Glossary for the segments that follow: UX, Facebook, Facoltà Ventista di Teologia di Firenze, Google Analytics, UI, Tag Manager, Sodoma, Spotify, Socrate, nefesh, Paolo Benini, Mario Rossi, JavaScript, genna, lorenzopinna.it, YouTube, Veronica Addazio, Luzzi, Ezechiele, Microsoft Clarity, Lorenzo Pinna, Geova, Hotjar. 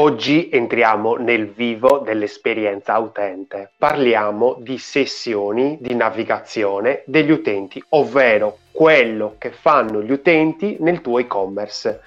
Oggi entriamo nel vivo dell'esperienza utente. Parliamo di sessioni di navigazione degli utenti, ovvero quello che fanno gli utenti nel tuo e-commerce.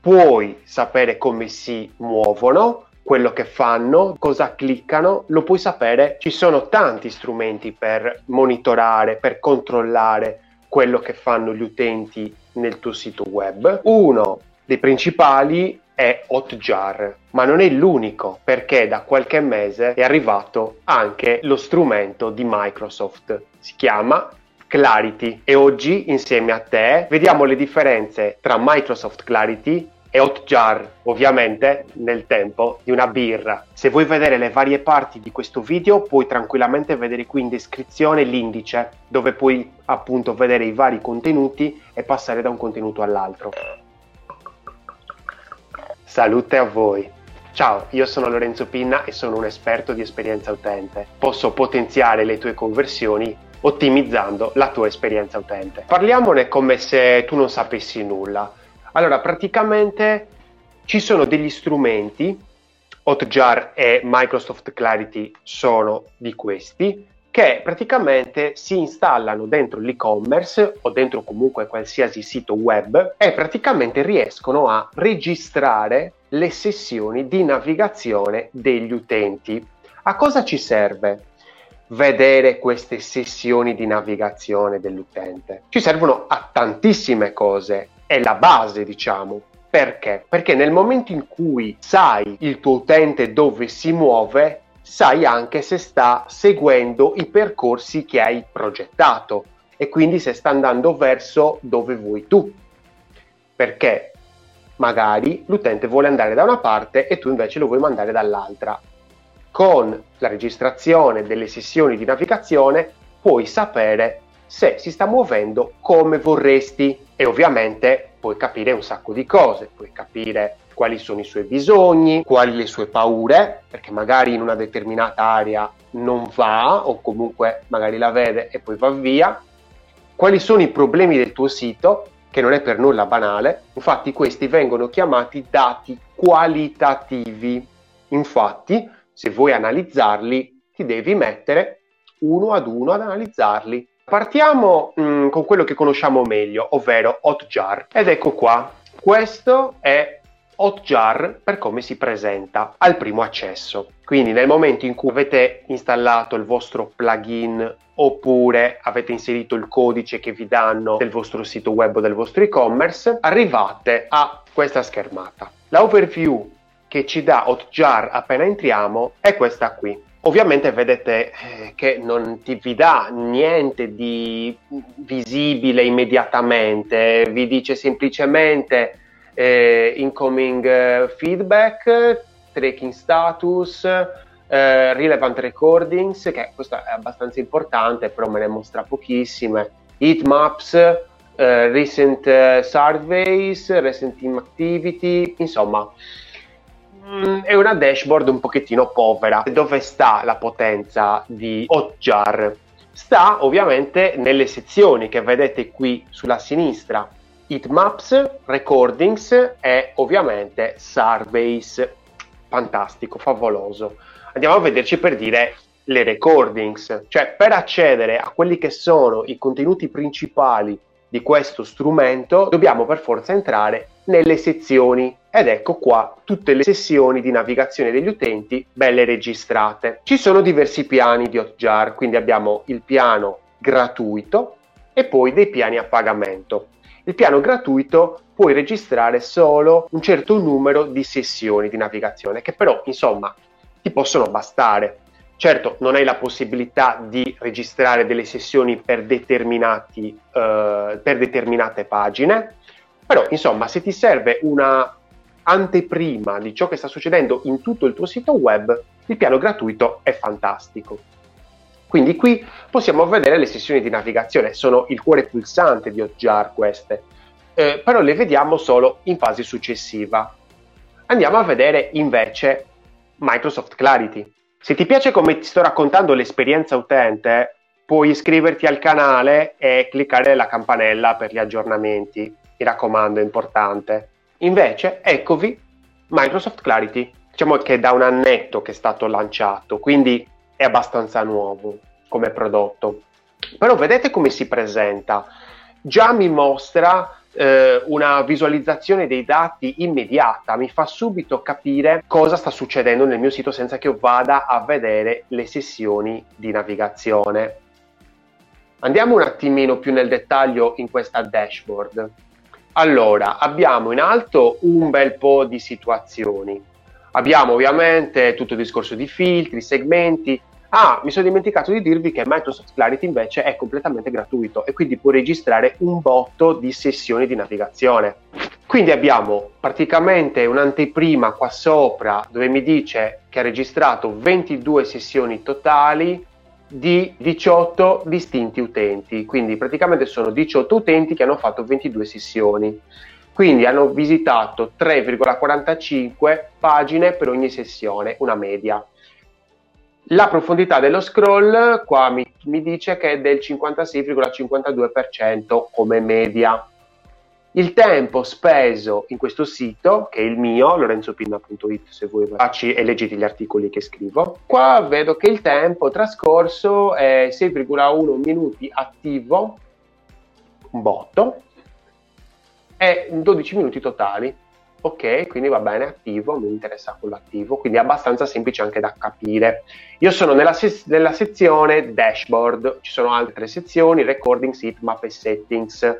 Puoi sapere come si muovono, quello che fanno, cosa cliccano, lo puoi sapere. Ci sono tanti strumenti per monitorare, per controllare quello che fanno gli utenti nel tuo sito web. Uno dei principali è Hotjar, ma non è l'unico, perché da qualche mese è arrivato anche lo strumento di Microsoft, si chiama Clarity, e oggi insieme a te vediamo le differenze tra Microsoft Clarity e Hotjar, ovviamente nel tempo di una birra. Se vuoi vedere le varie parti di questo video puoi tranquillamente vedere qui in descrizione l'indice, dove puoi appunto vedere i vari contenuti e passare da un contenuto all'altro. Salute a voi! Ciao, io sono Lorenzo Pinna e sono un esperto di esperienza utente. Posso potenziare le tue conversioni ottimizzando la tua esperienza utente. Parliamone come se tu non sapessi nulla. Allora, praticamente ci sono degli strumenti, Hotjar e Microsoft Clarity sono di questi, che praticamente si installano dentro l'e-commerce o dentro comunque qualsiasi sito web e praticamente riescono a registrare le sessioni di navigazione degli utenti. A cosa ci serve vedere queste sessioni di navigazione dell'utente? Ci servono a tantissime cose, è la base, diciamo. Perché? Perché nel momento in cui sai il tuo utente dove si muove, sai anche se sta seguendo i percorsi che hai progettato e quindi se sta andando verso dove vuoi tu, perché magari l'utente vuole andare da una parte e tu invece lo vuoi mandare dall'altra. Con la registrazione delle sessioni di navigazione puoi sapere se si sta muovendo come vorresti e ovviamente puoi capire un sacco di cose, puoi capire quali sono i suoi bisogni, quali le sue paure, perché magari in una determinata area non va o comunque magari la vede e poi va via, quali sono i problemi del tuo sito, che non è per nulla banale, infatti questi vengono chiamati dati qualitativi, infatti se vuoi analizzarli ti devi mettere uno ad uno ad analizzarli. Partiamo con quello che conosciamo meglio, ovvero Hotjar, ed ecco qua, questo è Hotjar per come si presenta al primo accesso. Quindi nel momento in cui avete installato il vostro plugin oppure avete inserito il codice che vi danno del vostro sito web o del vostro e-commerce, arrivate a questa schermata. La overview che ci dà Hotjar appena entriamo è questa qui. Ovviamente vedete che non vi dà niente di visibile immediatamente, vi dice semplicemente incoming feedback, tracking status, relevant recordings, che questo è abbastanza importante però me ne mostra pochissime, heatmaps, recent surveys, recent team activity, insomma è una dashboard un pochettino povera. Dove sta la potenza di Hotjar? Sta ovviamente nelle sezioni che vedete qui sulla sinistra, heatmaps, recordings e ovviamente surveys. Fantastico, favoloso. Andiamo a vederci per dire le recordings, cioè per accedere a quelli che sono i contenuti principali di questo strumento dobbiamo per forza entrare nelle sezioni ed ecco qua tutte le sessioni di navigazione degli utenti belle registrate. Ci sono diversi piani di Hotjar, quindi abbiamo il piano gratuito e poi dei piani a pagamento. Il piano gratuito puoi registrare solo un certo numero di sessioni di navigazione che però insomma ti possono bastare. Certo non hai la possibilità di registrare delle sessioni per determinate pagine, però insomma se ti serve una anteprima di ciò che sta succedendo in tutto il tuo sito web il piano gratuito è fantastico. Quindi qui possiamo vedere le sessioni di navigazione, sono il cuore pulsante di Hotjar queste, però le vediamo solo in fase successiva. Andiamo a vedere invece Microsoft Clarity. Se ti piace come ti sto raccontando l'esperienza utente, puoi iscriverti al canale e cliccare la campanella per gli aggiornamenti, mi raccomando, è importante. Invece eccovi Microsoft Clarity. Diciamo che è da un annetto che è stato lanciato, quindi è abbastanza nuovo come prodotto. Però vedete come si presenta. Già mi mostra una visualizzazione dei dati immediata, mi fa subito capire cosa sta succedendo nel mio sito senza che io vada a vedere le sessioni di navigazione. Andiamo un attimino più nel dettaglio in questa dashboard. Allora, abbiamo in alto un bel po' di situazioni. Abbiamo ovviamente tutto il discorso di filtri, segmenti. Ah, mi sono dimenticato di dirvi che Microsoft Clarity invece è completamente gratuito e quindi può registrare un botto di sessioni di navigazione. Quindi abbiamo praticamente un'anteprima qua sopra dove mi dice che ha registrato 22 sessioni totali di 18 distinti utenti, quindi praticamente sono 18 utenti che hanno fatto 22 sessioni. Quindi hanno visitato 3,45 pagine per ogni sessione, una media. La profondità dello scroll qua mi dice che è del 56,52% come media. Il tempo speso in questo sito, che è il mio, lorenzopinna.it, se vuoi facci e leggete gli articoli che scrivo. Qua vedo che il tempo trascorso è 6,1 minuti attivo, un botto, e 12 minuti totali. Ok, quindi va bene, attivo, mi interessa quello attivo, quindi è abbastanza semplice anche da capire. Io sono nella sezione dashboard, ci sono altre sezioni, recording, sitemap e settings.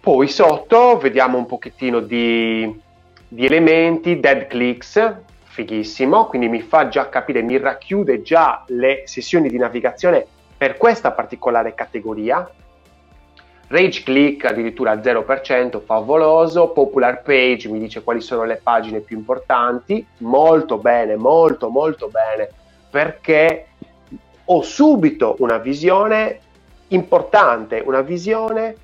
Poi sotto vediamo un pochettino di elementi, dead clicks, fighissimo, quindi mi fa già capire, mi racchiude già le sessioni di navigazione per questa particolare categoria. Rage click addirittura al 0%, favoloso. Popular page mi dice quali sono le pagine più importanti. Molto bene, molto molto bene, perché ho subito una visione importante, una visione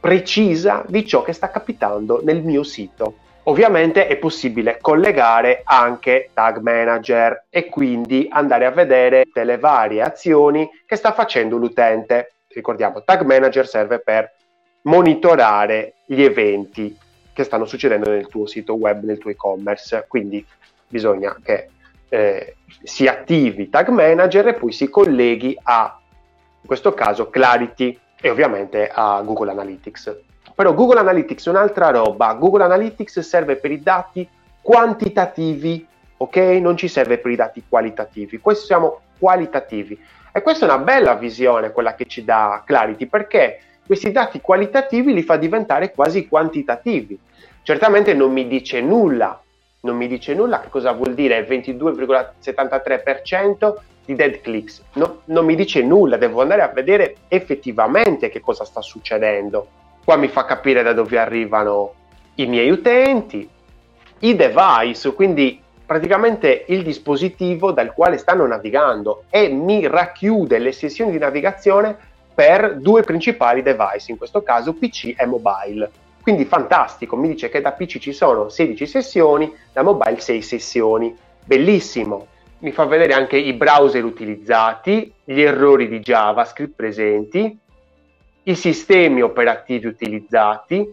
precisa di ciò che sta capitando nel mio sito. Ovviamente è possibile collegare anche Tag Manager e quindi andare a vedere delle varie azioni che sta facendo l'utente. Ricordiamo, Tag Manager serve per monitorare gli eventi che stanno succedendo nel tuo sito web, nel tuo e-commerce, quindi bisogna che si attivi Tag Manager e poi si colleghi a, in questo caso, Clarity e ovviamente a Google Analytics. Però Google Analytics è un'altra roba, Google Analytics serve per i dati quantitativi, ok? Non ci serve per i dati qualitativi, questi siamo qualitativi. E questa è una bella visione, quella che ci dà Clarity, perché questi dati qualitativi li fa diventare quasi quantitativi. Certamente non mi dice nulla che cosa vuol dire 22,73% di dead clicks. No, non mi dice nulla, devo andare a vedere effettivamente che cosa sta succedendo. Qua mi fa capire da dove arrivano i miei utenti, i device, quindi praticamente il dispositivo dal quale stanno navigando, e mi racchiude le sessioni di navigazione per due principali device, in questo caso PC e mobile. Quindi fantastico, mi dice che da PC ci sono 16 sessioni, da mobile 6 sessioni. Bellissimo! Mi fa vedere anche i browser utilizzati, gli errori di JavaScript presenti, i sistemi operativi utilizzati.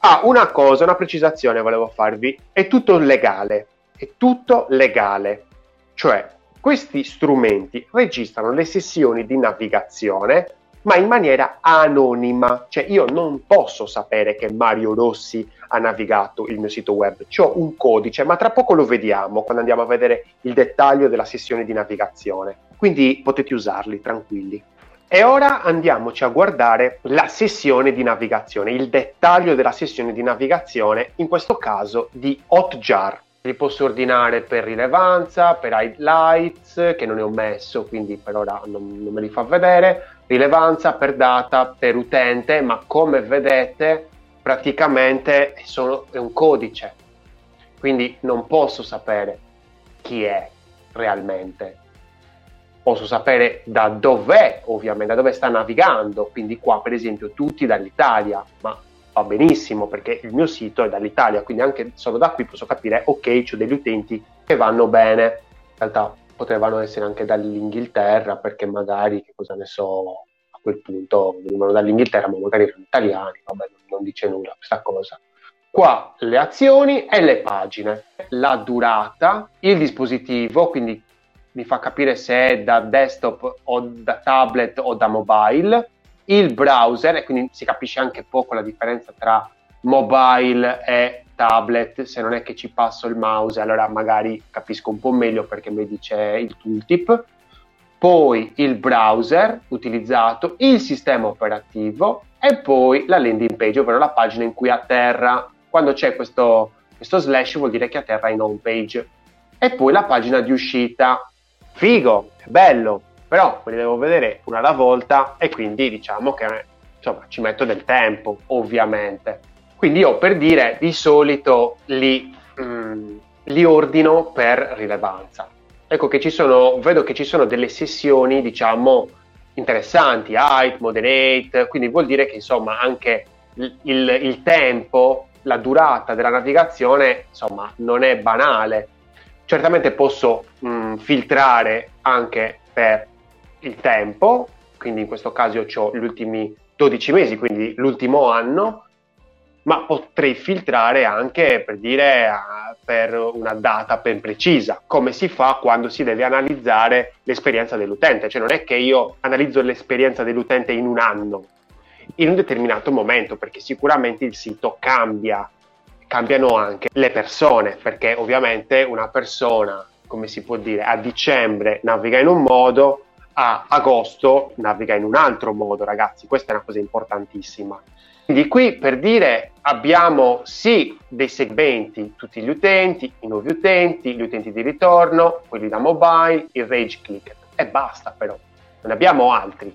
Ah, una precisazione volevo farvi, è tutto legale. È tutto legale, cioè questi strumenti registrano le sessioni di navigazione ma in maniera anonima, cioè io non posso sapere che Mario Rossi ha navigato il mio sito web, c'ho un codice, ma tra poco lo vediamo quando andiamo a vedere il dettaglio della sessione di navigazione, quindi potete usarli tranquilli. E ora andiamoci a guardare la sessione di navigazione, il dettaglio della sessione di navigazione, in questo caso di Hotjar. Li posso ordinare per rilevanza, per highlights, che non ne ho messo, quindi per ora non me li fa vedere, rilevanza, per data, per utente, ma come vedete praticamente è un codice, quindi non posso sapere chi è realmente. Posso sapere da dov'è, ovviamente, da dove sta navigando, quindi qua per esempio tutti dall'Italia, ma va benissimo perché il mio sito è dall'Italia, quindi anche solo da qui posso capire, ok, c'ho degli utenti che vanno bene, in realtà potevano essere anche dall'Inghilterra, perché magari, che cosa ne so, a quel punto venivano dall'Inghilterra ma magari erano italiani, vabbè, non dice nulla questa cosa. Qua le azioni e le pagine, la durata, il dispositivo, quindi mi fa capire se è da desktop o da tablet o da mobile, il browser, e quindi si capisce anche poco la differenza tra mobile e tablet, se non è che ci passo il mouse, allora magari capisco un po' meglio perché mi dice il tooltip. Poi il browser utilizzato, il sistema operativo e poi la landing page, ovvero la pagina in cui atterra. Quando c'è questo slash vuol dire che atterra in home page. E poi la pagina di uscita. Figo, bello, però ve li devo vedere una alla volta e quindi diciamo che insomma ci metto del tempo, ovviamente. Quindi io, per dire, di solito li ordino per rilevanza. Ecco che vedo che ci sono delle sessioni, diciamo, interessanti, height, moderate, quindi vuol dire che insomma anche il tempo, la durata della navigazione, insomma, non è banale. Certamente posso filtrare anche per il tempo, quindi in questo caso io ho gli ultimi 12 mesi, quindi l'ultimo anno, ma potrei filtrare anche, per dire, per una data ben precisa, come si fa quando si deve analizzare l'esperienza dell'utente. Cioè non è che io analizzo l'esperienza dell'utente in un anno, in un determinato momento, perché sicuramente il sito cambiano anche le persone, perché ovviamente una persona, come si può dire, a dicembre naviga in un modo, a agosto naviga in un altro modo, ragazzi, questa è una cosa importantissima. Quindi qui, per dire, abbiamo sì dei segmenti, tutti gli utenti, i nuovi utenti, gli utenti di ritorno, quelli da mobile, il rage click, e basta però, non abbiamo altri,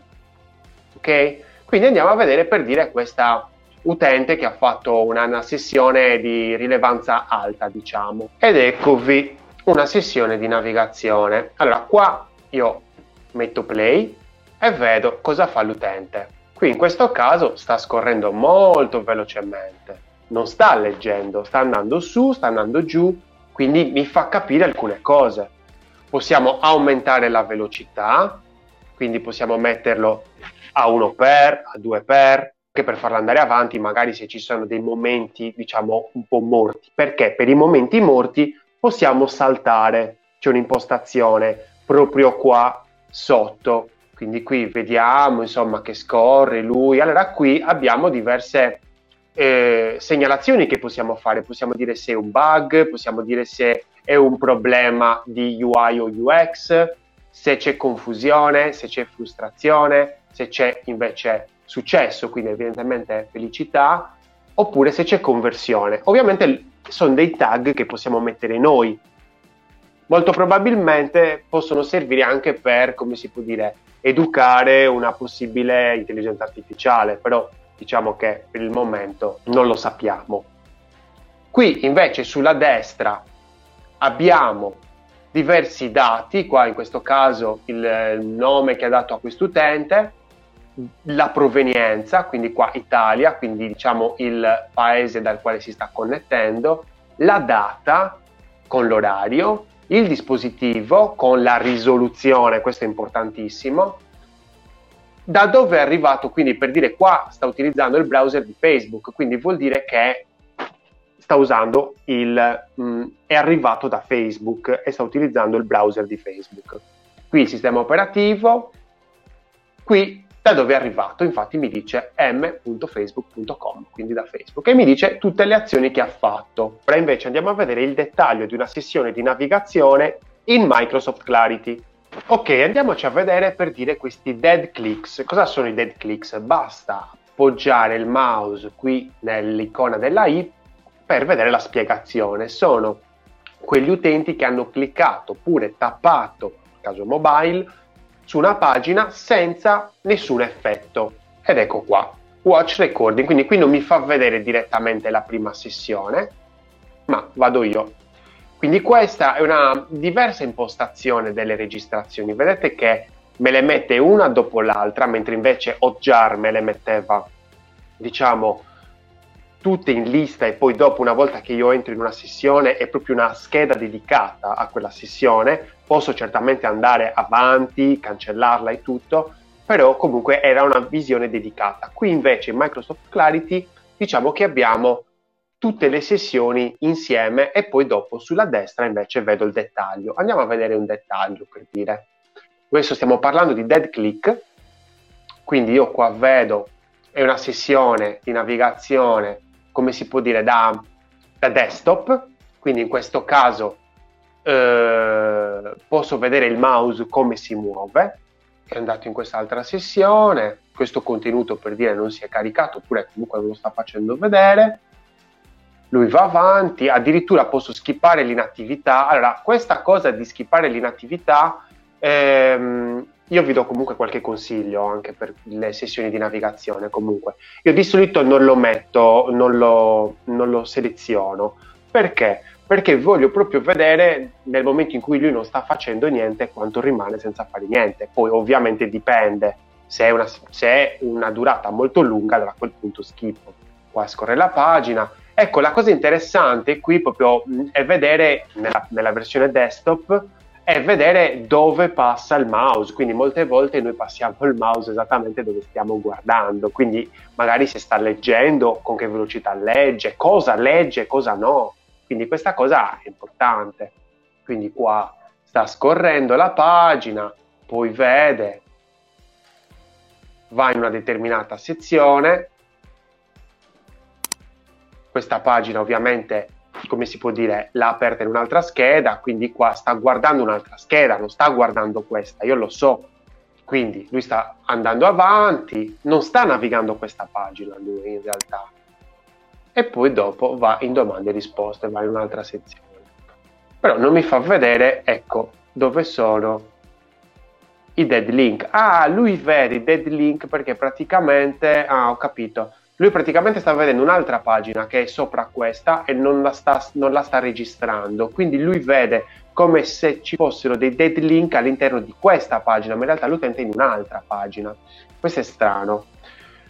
ok? Quindi andiamo a vedere, per dire, questa utente che ha fatto una sessione di rilevanza alta, diciamo, ed eccovi una sessione di navigazione. Allora qua io metto play e vedo cosa fa l'utente. Qui in questo caso sta scorrendo molto velocemente, non sta leggendo, sta andando su, sta andando giù, quindi mi fa capire alcune cose. Possiamo aumentare la velocità, quindi possiamo metterlo a 1x, a 2x, che per farla andare avanti, magari se ci sono dei momenti, diciamo, un po' morti, perché per i momenti morti possiamo saltare, c'è un'impostazione proprio qua sotto, quindi qui vediamo, insomma, che scorre lui. Allora qui abbiamo diverse segnalazioni che possiamo fare, possiamo dire se è un bug, possiamo dire se è un problema di UI o UX, se c'è confusione, se c'è frustrazione, se c'è invece successo, quindi evidentemente felicità, oppure se c'è conversione. Ovviamente sono dei tag che possiamo mettere noi, molto probabilmente possono servire anche per, come si può dire, educare una possibile intelligenza artificiale, però diciamo che per il momento non lo sappiamo. Qui invece sulla destra abbiamo diversi dati, qua in questo caso il nome che ha dato a quest'utente, la provenienza, quindi qua Italia, quindi diciamo il paese dal quale si sta connettendo, la data con l'orario, il dispositivo con la risoluzione, questo è importantissimo, da dove è arrivato, quindi per dire qua sta utilizzando il browser di Facebook, quindi vuol dire che sta usando è arrivato da Facebook e sta utilizzando il browser di Facebook. Qui il sistema operativo, qui da dove è arrivato, infatti mi dice m.facebook.com, quindi da Facebook, e mi dice tutte le azioni che ha fatto. Ora invece andiamo a vedere il dettaglio di una sessione di navigazione in Microsoft Clarity. Ok, andiamoci a vedere, per dire, questi dead clicks. Cosa sono i dead clicks? Basta appoggiare il mouse qui nell'icona della i per vedere la spiegazione. Sono quegli utenti che hanno cliccato oppure tappato, nel caso mobile, su una pagina senza nessun effetto, ed ecco qua watch recording, quindi qui non mi fa vedere direttamente la prima sessione, ma vado io. Quindi questa è una diversa impostazione delle registrazioni, vedete che me le mette una dopo l'altra, mentre invece Hotjar me le metteva, diciamo, tutte in lista, e poi dopo, una volta che io entro in una sessione, è proprio una scheda dedicata a quella sessione. Posso certamente andare avanti, cancellarla e tutto, però comunque era una visione dedicata. Qui invece in Microsoft Clarity diciamo che abbiamo tutte le sessioni insieme e poi dopo sulla destra invece vedo il dettaglio. Andiamo a vedere un dettaglio per dire. Adesso stiamo parlando di dead click, quindi io qua vedo è una sessione di navigazione, come si può dire, da desktop, quindi in questo caso posso vedere il mouse come si muove, è andato in quest'altra sessione, questo contenuto per dire non si è caricato oppure comunque non lo sta facendo vedere, lui va avanti, addirittura posso skippare l'inattività. Allora questa cosa di skippare l'inattività, io vi do comunque qualche consiglio anche per le sessioni di navigazione. Comunque io di solito non lo metto, non lo seleziono, perché? Perché voglio proprio vedere nel momento in cui lui non sta facendo niente quanto rimane senza fare niente. Poi ovviamente dipende, se è una durata molto lunga allora a quel punto schifo, qua scorre la pagina. Ecco, la cosa interessante qui proprio è vedere nella versione desktop, è vedere dove passa il mouse, quindi molte volte noi passiamo il mouse esattamente dove stiamo guardando, quindi magari se sta leggendo, con che velocità legge, cosa legge, cosa no, quindi questa cosa è importante. Quindi qua sta scorrendo la pagina, poi vede, va in una determinata sezione, questa pagina ovviamente, come si può dire, l'ha aperta in un'altra scheda, quindi qua sta guardando un'altra scheda, non sta guardando questa, io lo so, quindi lui sta andando avanti, non sta navigando questa pagina lui in realtà, e poi dopo va in domande e risposte, va in un'altra sezione, però non mi fa vedere, ecco, dove sono i dead link. Ah, lui vede i dead link perché praticamente, ho capito, lui praticamente sta vedendo un'altra pagina che è sopra questa e non la sta registrando, quindi lui vede come se ci fossero dei dead link all'interno di questa pagina, ma in realtà l'utente è in un'altra pagina. Questo è strano,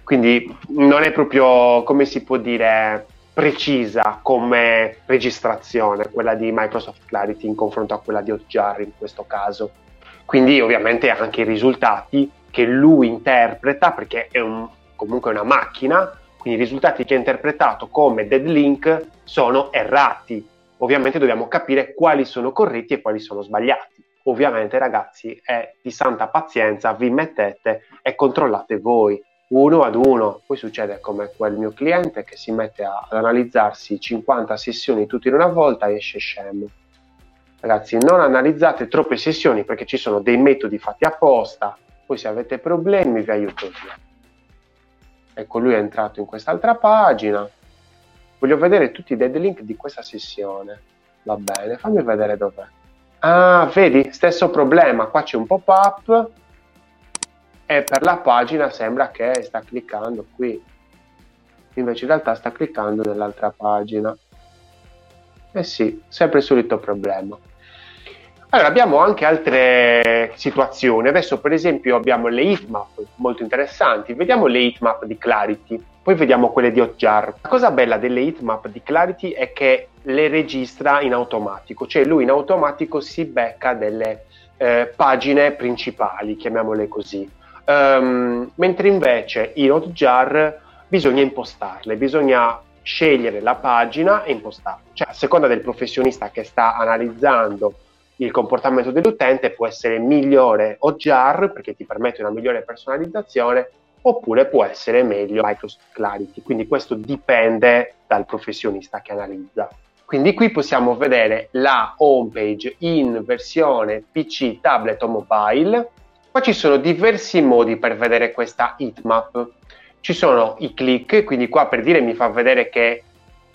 quindi non è proprio, come si può dire, precisa come registrazione quella di Microsoft Clarity in confronto a quella di Hotjar in questo caso. Quindi ovviamente anche i risultati che lui interpreta, perché è comunque una macchina, quindi i risultati che ha interpretato come dead link sono errati. Ovviamente dobbiamo capire quali sono corretti e quali sono sbagliati. Ovviamente ragazzi è di santa pazienza, vi mettete e controllate voi uno ad uno. Poi succede come quel mio cliente che si mette ad analizzarsi 50 sessioni tutte in una volta e esce scemo. Ragazzi, non analizzate troppe sessioni perché ci sono dei metodi fatti apposta, poi se avete problemi vi aiuto io. Ecco, lui è entrato in quest'altra pagina, voglio vedere tutti i dead link di questa sessione, va bene, fammi vedere dov'è. Ah, vedi, stesso problema, qua c'è un pop-up e per la pagina sembra che sta cliccando qui, invece in realtà sta cliccando nell'altra pagina. Eh sì, sempre il solito problema. Allora, abbiamo anche altre situazioni. Adesso per esempio abbiamo le heatmap molto interessanti. Vediamo le heatmap di Clarity, poi vediamo quelle di Hotjar. La cosa bella delle heatmap di Clarity è che le registra in automatico, cioè lui in automatico si becca delle pagine principali, chiamiamole così, mentre invece in Hotjar bisogna impostarle, bisogna scegliere la pagina e impostarla, cioè a seconda del professionista che sta analizzando il comportamento dell'utente può essere migliore Hotjar perché ti permette una migliore personalizzazione, oppure può essere meglio Microsoft Clarity, quindi questo dipende dal professionista che analizza. Quindi qui possiamo vedere la home page in versione PC, tablet o mobile. Qua ci sono diversi modi per vedere questa heatmap, ci sono i click, quindi qua per dire mi fa vedere che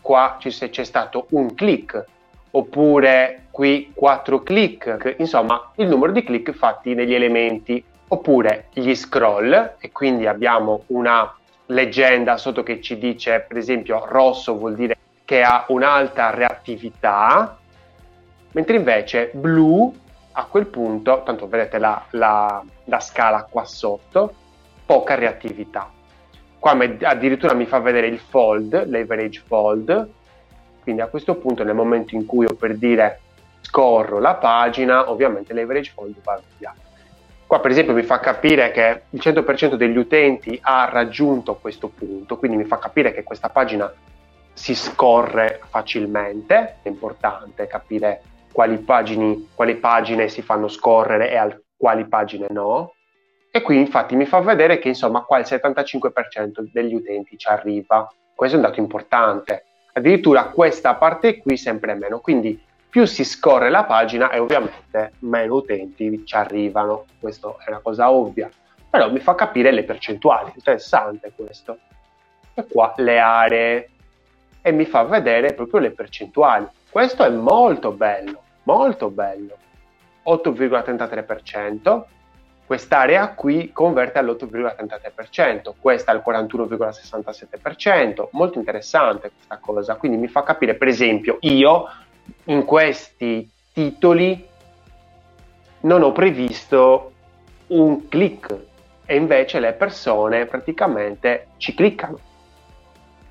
qua c'è stato un click, oppure qui 4 click, insomma il numero di click fatti negli elementi, oppure gli scroll, e quindi abbiamo una leggenda sotto che ci dice per esempio rosso vuol dire che ha un'alta reattività, mentre invece blu a quel punto, tanto vedete la scala qua sotto, poca reattività. Qua addirittura mi fa vedere il fold, l'average fold. Quindi a questo punto nel momento in cui io per dire scorro la pagina, ovviamente l'average fold va via. Qua per esempio mi fa capire che il 100% degli utenti ha raggiunto questo punto, quindi mi fa capire che questa pagina si scorre facilmente, è importante capire quali pagine si fanno scorrere e a quali pagine no, e qui infatti mi fa vedere che insomma qua il 75% degli utenti ci arriva. Questo è un dato importante, addirittura questa parte qui sempre meno, quindi più si scorre la pagina e ovviamente meno utenti ci arrivano, questo è una cosa ovvia, però mi fa capire le percentuali, interessante questo. E qua le aree, e mi fa vedere proprio le percentuali. Questo è molto bello, 8,33%, quest'area qui converte all'8,33%, questa al 41,67%, molto interessante questa cosa, quindi mi fa capire, per esempio, io in questi titoli non ho previsto un click e invece le persone praticamente ci cliccano.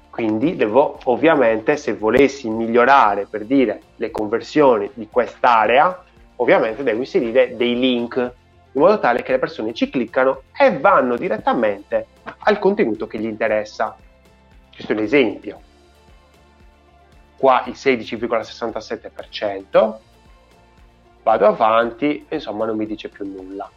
Quindi devo, ovviamente, se volessi migliorare, per dire, le conversioni di quest'area, ovviamente devo inserire dei link in modo tale che le persone ci cliccano e vanno direttamente al contenuto che gli interessa. Questo è un esempio. Qua il 16,67%, vado avanti e insomma non mi dice più nulla.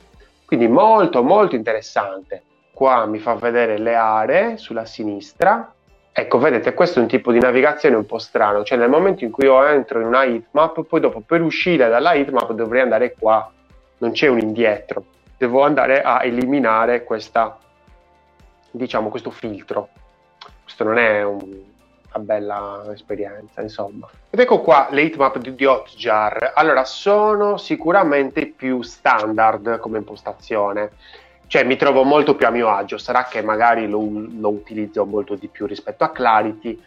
Quindi molto interessante. Qua mi fa vedere le aree sulla sinistra. Ecco, vedete, questo è un tipo di navigazione un po' strano, cioè nel momento in cui io entro in una heatmap, poi dopo per uscire dalla heatmap dovrei andare qua, non c'è un indietro, devo andare a eliminare questa, diciamo, questo filtro. Questo non è una bella esperienza, insomma. Ed ecco qua le heatmap di Hotjar. Allora, sono sicuramente più standard come impostazione, cioè mi trovo molto più a mio agio, sarà che magari lo utilizzo molto di più rispetto a Clarity.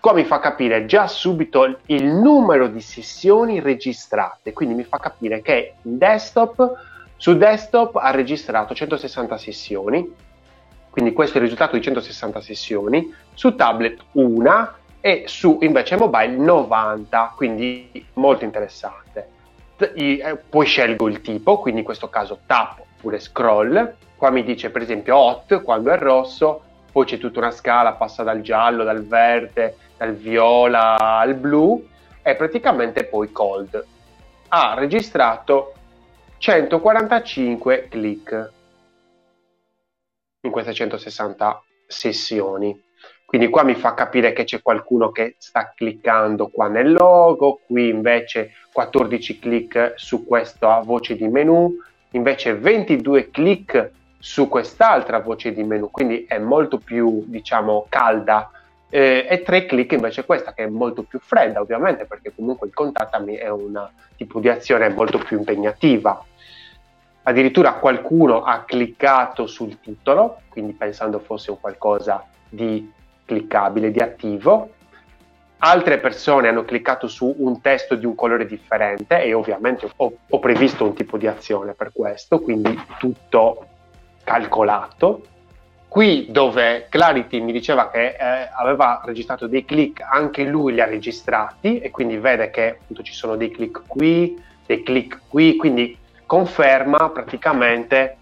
Qua mi fa capire già subito il numero di sessioni registrate, quindi mi fa capire che su desktop ha registrato 160 sessioni, quindi questo è il risultato di 160 sessioni, su tablet una e su invece mobile 90, quindi molto interessante. Poi scelgo il tipo, quindi in questo caso tappo oppure scroll. Qua mi dice per esempio hot quando è rosso, poi c'è tutta una scala, passa dal giallo, dal verde, dal viola al blu e praticamente poi cold. Ha registrato 145 click in queste 160 sessioni. Quindi qua mi fa capire che c'è qualcuno che sta cliccando qua nel logo, qui invece 14 click su questa voce di menu, invece 22 click su quest'altra voce di menu, quindi è molto più, diciamo, calda, e 3 click invece questa che è molto più fredda, ovviamente, perché comunque il contattami è un tipo di azione molto più impegnativa. Addirittura qualcuno ha cliccato sul titolo, quindi pensando fosse un qualcosa di cliccabile, di attivo. Altre persone hanno cliccato su un testo di un colore differente e ovviamente ho previsto un tipo di azione per questo, quindi tutto calcolato. Qui dove Clarity mi diceva che aveva registrato dei click, anche lui li ha registrati e quindi vede che appunto ci sono dei click qui, quindi conferma praticamente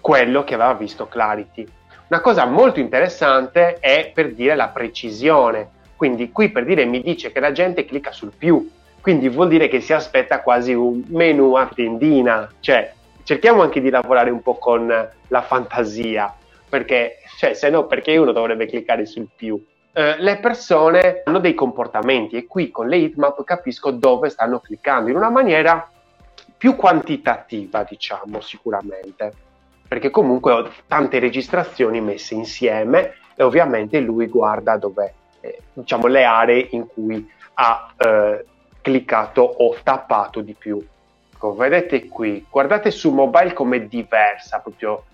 quello che aveva visto Clarity. Una cosa molto interessante è, per dire, la precisione. Quindi qui, per dire, mi dice che la gente clicca sul più, quindi vuol dire che si aspetta quasi un menu a tendina, cioè cerchiamo anche di lavorare un po' con la fantasia, perché se no perché uno dovrebbe cliccare sul più? Le persone hanno dei comportamenti e qui con le heatmap capisco dove stanno cliccando in una maniera più quantitativa, diciamo, sicuramente, perché comunque ho tante registrazioni messe insieme e ovviamente lui guarda dove, diciamo, le aree in cui ha cliccato o tappato di più. Ecco, vedete qui, guardate su mobile com'è diversa proprio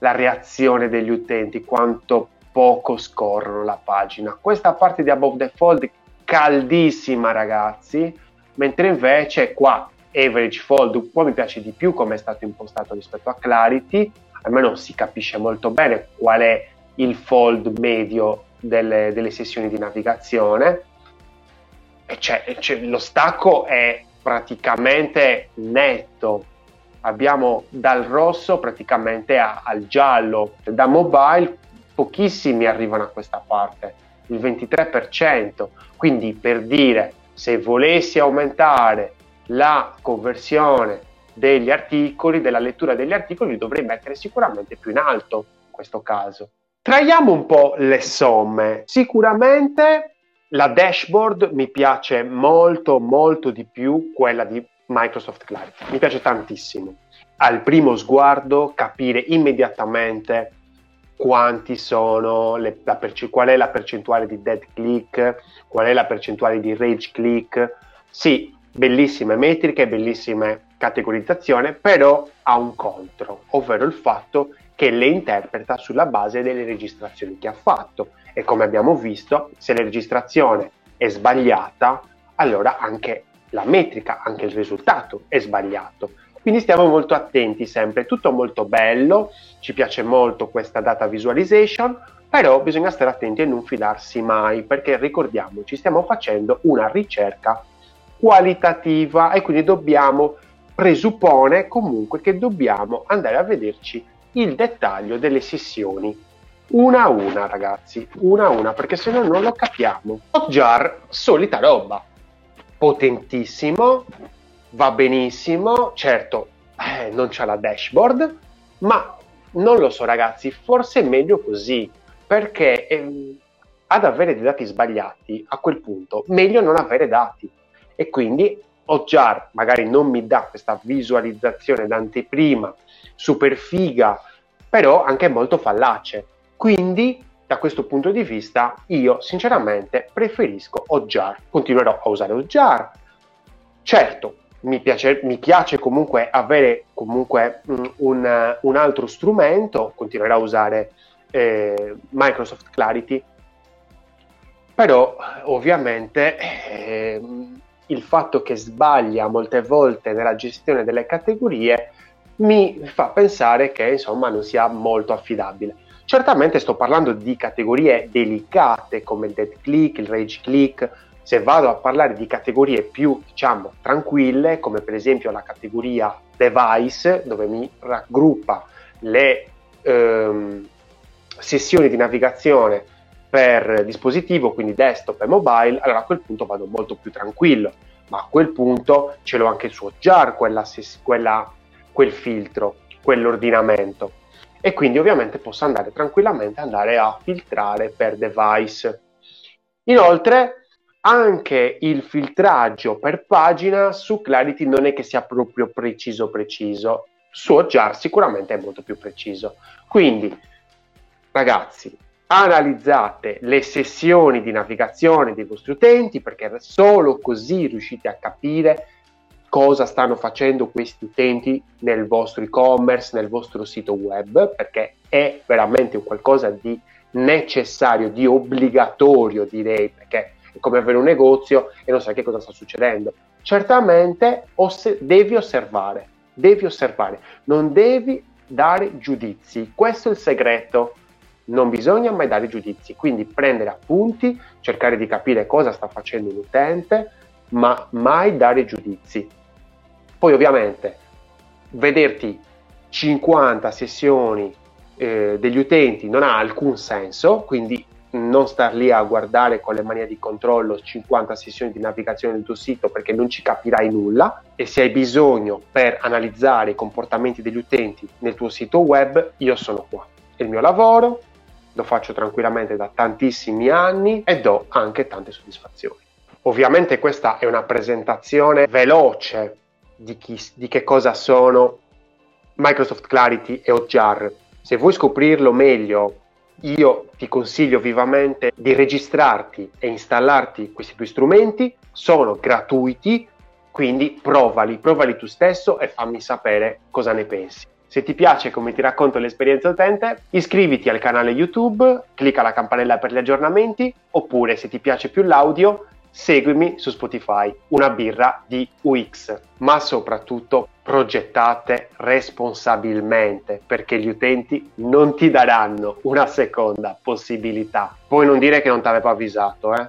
la reazione degli utenti, quanto poco scorrono la pagina. Questa parte di above the fold caldissima, ragazzi, mentre invece qua average fold un po' mi piace di più come è stato impostato rispetto a Clarity, almeno si capisce molto bene qual è il fold medio delle sessioni di navigazione, e lo stacco è praticamente netto, abbiamo dal rosso praticamente al giallo, da mobile pochissimi arrivano a questa parte, il 23%. Quindi, per dire, se volessi aumentare la conversione degli articoli, della lettura degli articoli, li dovrei mettere sicuramente più in alto in questo caso. Traiamo un po' le somme. Sicuramente la dashboard mi piace molto di più, quella di Microsoft Clarity. Mi piace tantissimo. Al primo sguardo capire immediatamente quanti sono qual è la percentuale di dead click, qual è la percentuale di rage click. Sì, bellissime metriche, bellissime categorizzazione, però ha un contro, ovvero il fatto che le interpreta sulla base delle registrazioni che ha fatto, e come abbiamo visto, se la registrazione è sbagliata, allora anche la metrica, anche il risultato è sbagliato. Quindi stiamo molto attenti sempre. Tutto molto bello, ci piace molto questa data visualization, però bisogna stare attenti e non fidarsi mai, perché ricordiamoci, stiamo facendo una ricerca qualitativa e quindi dobbiamo presuppone comunque che dobbiamo andare a vederci il dettaglio delle sessioni una a una, ragazzi, una a una, perché se no non lo capiamo. Hotjar, solita roba, potentissimo, va benissimo, certo non c'ha la dashboard, ma non lo so, ragazzi, forse è meglio così, perché ad avere dei dati sbagliati, a quel punto meglio non avere dati, e quindi Hotjar magari non mi dà questa visualizzazione d'anteprima super figa, però anche molto fallace. Quindi da questo punto di vista io sinceramente preferisco Hotjar, continuerò a usare Hotjar. Certo, mi piace comunque avere comunque un altro strumento, continuerò a usare Microsoft Clarity, però ovviamente il fatto che sbaglia molte volte nella gestione delle categorie mi fa pensare che insomma non sia molto affidabile. Certamente sto parlando di categorie delicate come il dead click, il rage click. Se vado a parlare di categorie più, diciamo, tranquille, come per esempio la categoria device, dove mi raggruppa le sessioni di navigazione per dispositivo, quindi desktop e mobile, allora a quel punto vado molto più tranquillo, ma a quel punto ce l'ho anche su Hotjar quel filtro, quell'ordinamento, e quindi ovviamente posso andare tranquillamente a filtrare per device. Inoltre anche il filtraggio per pagina su Clarity non è che sia proprio preciso, su Hotjar sicuramente è molto più preciso. Quindi, ragazzi, analizzate le sessioni di navigazione dei vostri utenti, perché solo così riuscite a capire cosa stanno facendo questi utenti nel vostro e-commerce, nel vostro sito web, perché è veramente un qualcosa di necessario, di obbligatorio, direi, perché è come avere un negozio e non sai che cosa sta succedendo. Certamente devi osservare, non devi dare giudizi, questo è il segreto. Non bisogna mai dare giudizi, quindi prendere appunti, cercare di capire cosa sta facendo l'utente, ma mai dare giudizi. Poi ovviamente vederti 50 sessioni degli utenti non ha alcun senso, quindi non star lì a guardare con le mani di controllo 50 sessioni di navigazione del tuo sito, perché non ci capirai nulla. E se hai bisogno per analizzare i comportamenti degli utenti nel tuo sito web, io sono qua, è il mio lavoro, lo faccio tranquillamente da tantissimi anni e do anche tante soddisfazioni. Ovviamente questa è una presentazione veloce di che cosa sono Microsoft Clarity e Hotjar. Se vuoi scoprirlo meglio, io ti consiglio vivamente di registrarti e installarti questi due strumenti, sono gratuiti, quindi provali tu stesso e fammi sapere cosa ne pensi. Se ti piace come ti racconto l'esperienza utente, iscriviti al canale YouTube, clicca la campanella per gli aggiornamenti, oppure se ti piace più l'audio, seguimi su Spotify, una birra di UX. Ma soprattutto progettate responsabilmente, perché gli utenti non ti daranno una seconda possibilità. Puoi non dire che non ti avevo avvisato, eh?